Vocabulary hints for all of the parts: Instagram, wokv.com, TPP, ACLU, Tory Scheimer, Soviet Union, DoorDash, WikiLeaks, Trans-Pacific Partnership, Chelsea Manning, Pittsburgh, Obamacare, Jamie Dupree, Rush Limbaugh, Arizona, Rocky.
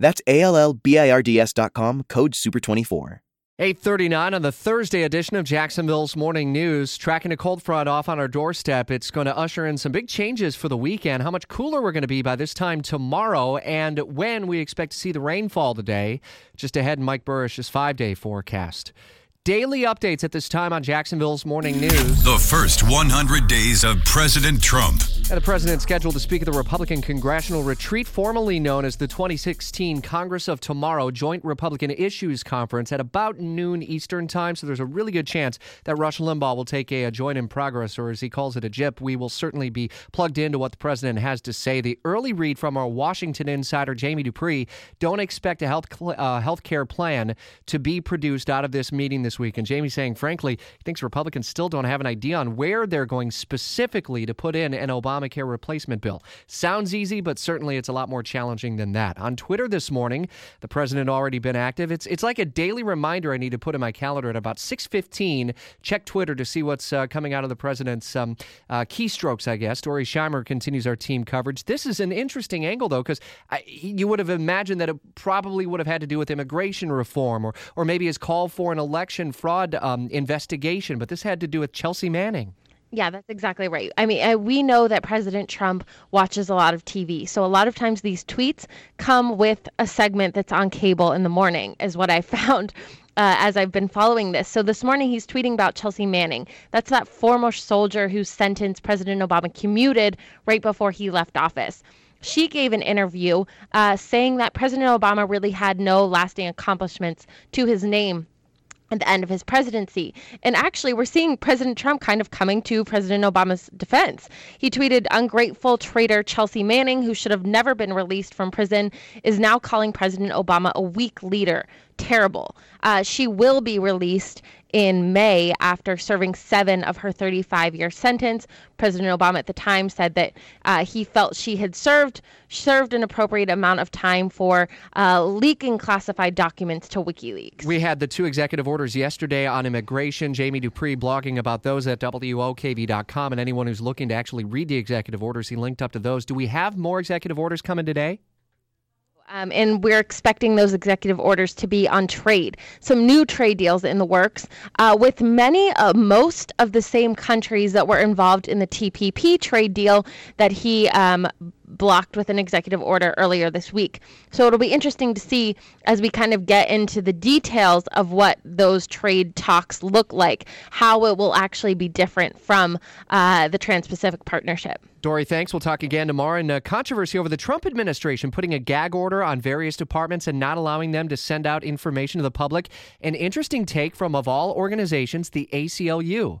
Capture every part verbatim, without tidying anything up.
That's A L L B I R D S dot com, code super twenty-four. eight thirty-nine on the Thursday edition of Jacksonville's Morning News. Tracking a cold front off on our doorstep, it's going to usher in some big changes for the weekend. How much cooler we're going to be by this time tomorrow and when we expect to see the rainfall today. Just ahead in Mike Burrish's five-day forecast. Daily updates at this time on Jacksonville's Morning News. The first one hundred days of President Trump. And the president scheduled to speak at the Republican Congressional Retreat, formerly known as the twenty sixteen Congress of Tomorrow Joint Republican Issues Conference at about noon Eastern time. So there's a really good chance that Rush Limbaugh will take a, a joint in progress, or as he calls it, a J I P. We will certainly be plugged into what the president has to say. The early read from our Washington insider, Jamie Dupree, don't expect a health uh, healthcare plan to be produced out of this meeting this This week. And Jamie's saying, frankly, he thinks Republicans still don't have an idea on where they're going specifically to put in an Obamacare replacement bill. Sounds easy, but certainly it's a lot more challenging than that. On Twitter this morning, the president already been active. It's it's like a daily reminder I need to put in my calendar at about six fifteen. Check Twitter to see what's uh, coming out of the president's um, uh, keystrokes, I guess. Tory Scheimer continues our team coverage. This is an interesting angle, though, because you would have imagined that it probably would have had to do with immigration reform or or maybe his call for an election fraud um, investigation, but this had to do with Chelsea Manning. Yeah, that's exactly right. I mean, I, we know that President Trump watches a lot of T V. So a lot of times these tweets come with a segment that's on cable in the morning is what I found uh, as I've been following this. So this morning he's tweeting about Chelsea Manning. That's that former soldier whose sentence President Obama commuted right before he left office. She gave an interview uh, saying that President Obama really had no lasting accomplishments to his name at the end of his presidency. And actually, we're seeing President Trump kind of coming to President Obama's defense. He tweeted, "Ungrateful traitor Chelsea Manning, who should have never been released from prison, is now calling President Obama a weak leader. Terrible. Uh, she will be released in May after serving seven of her thirty-five year sentence. President Obama at the time said that uh, he felt she had served served an appropriate amount of time for uh, leaking classified documents to WikiLeaks. We had the two executive orders yesterday on immigration. Jamie Dupree blogging about those at w o k v dot com. And anyone who's looking to actually read the executive orders, he linked up to those. Do we have more executive orders coming today? Um, and we're expecting those executive orders to be on trade. Some new trade deals in the works uh, with many, uh, most of the same countries that were involved in the T P P trade deal that he um, blocked with an executive order earlier this week. So it'll be interesting to see as we kind of get into the details of what those trade talks look like, how it will actually be different from uh, the Trans-Pacific Partnership. Dory, thanks. We'll talk again tomorrow. And uh, controversy over the Trump administration putting a gag order on various departments and not allowing them to send out information to the public. An interesting take from, of all organizations, the A C L U.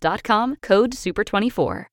dot com, code super twenty-four.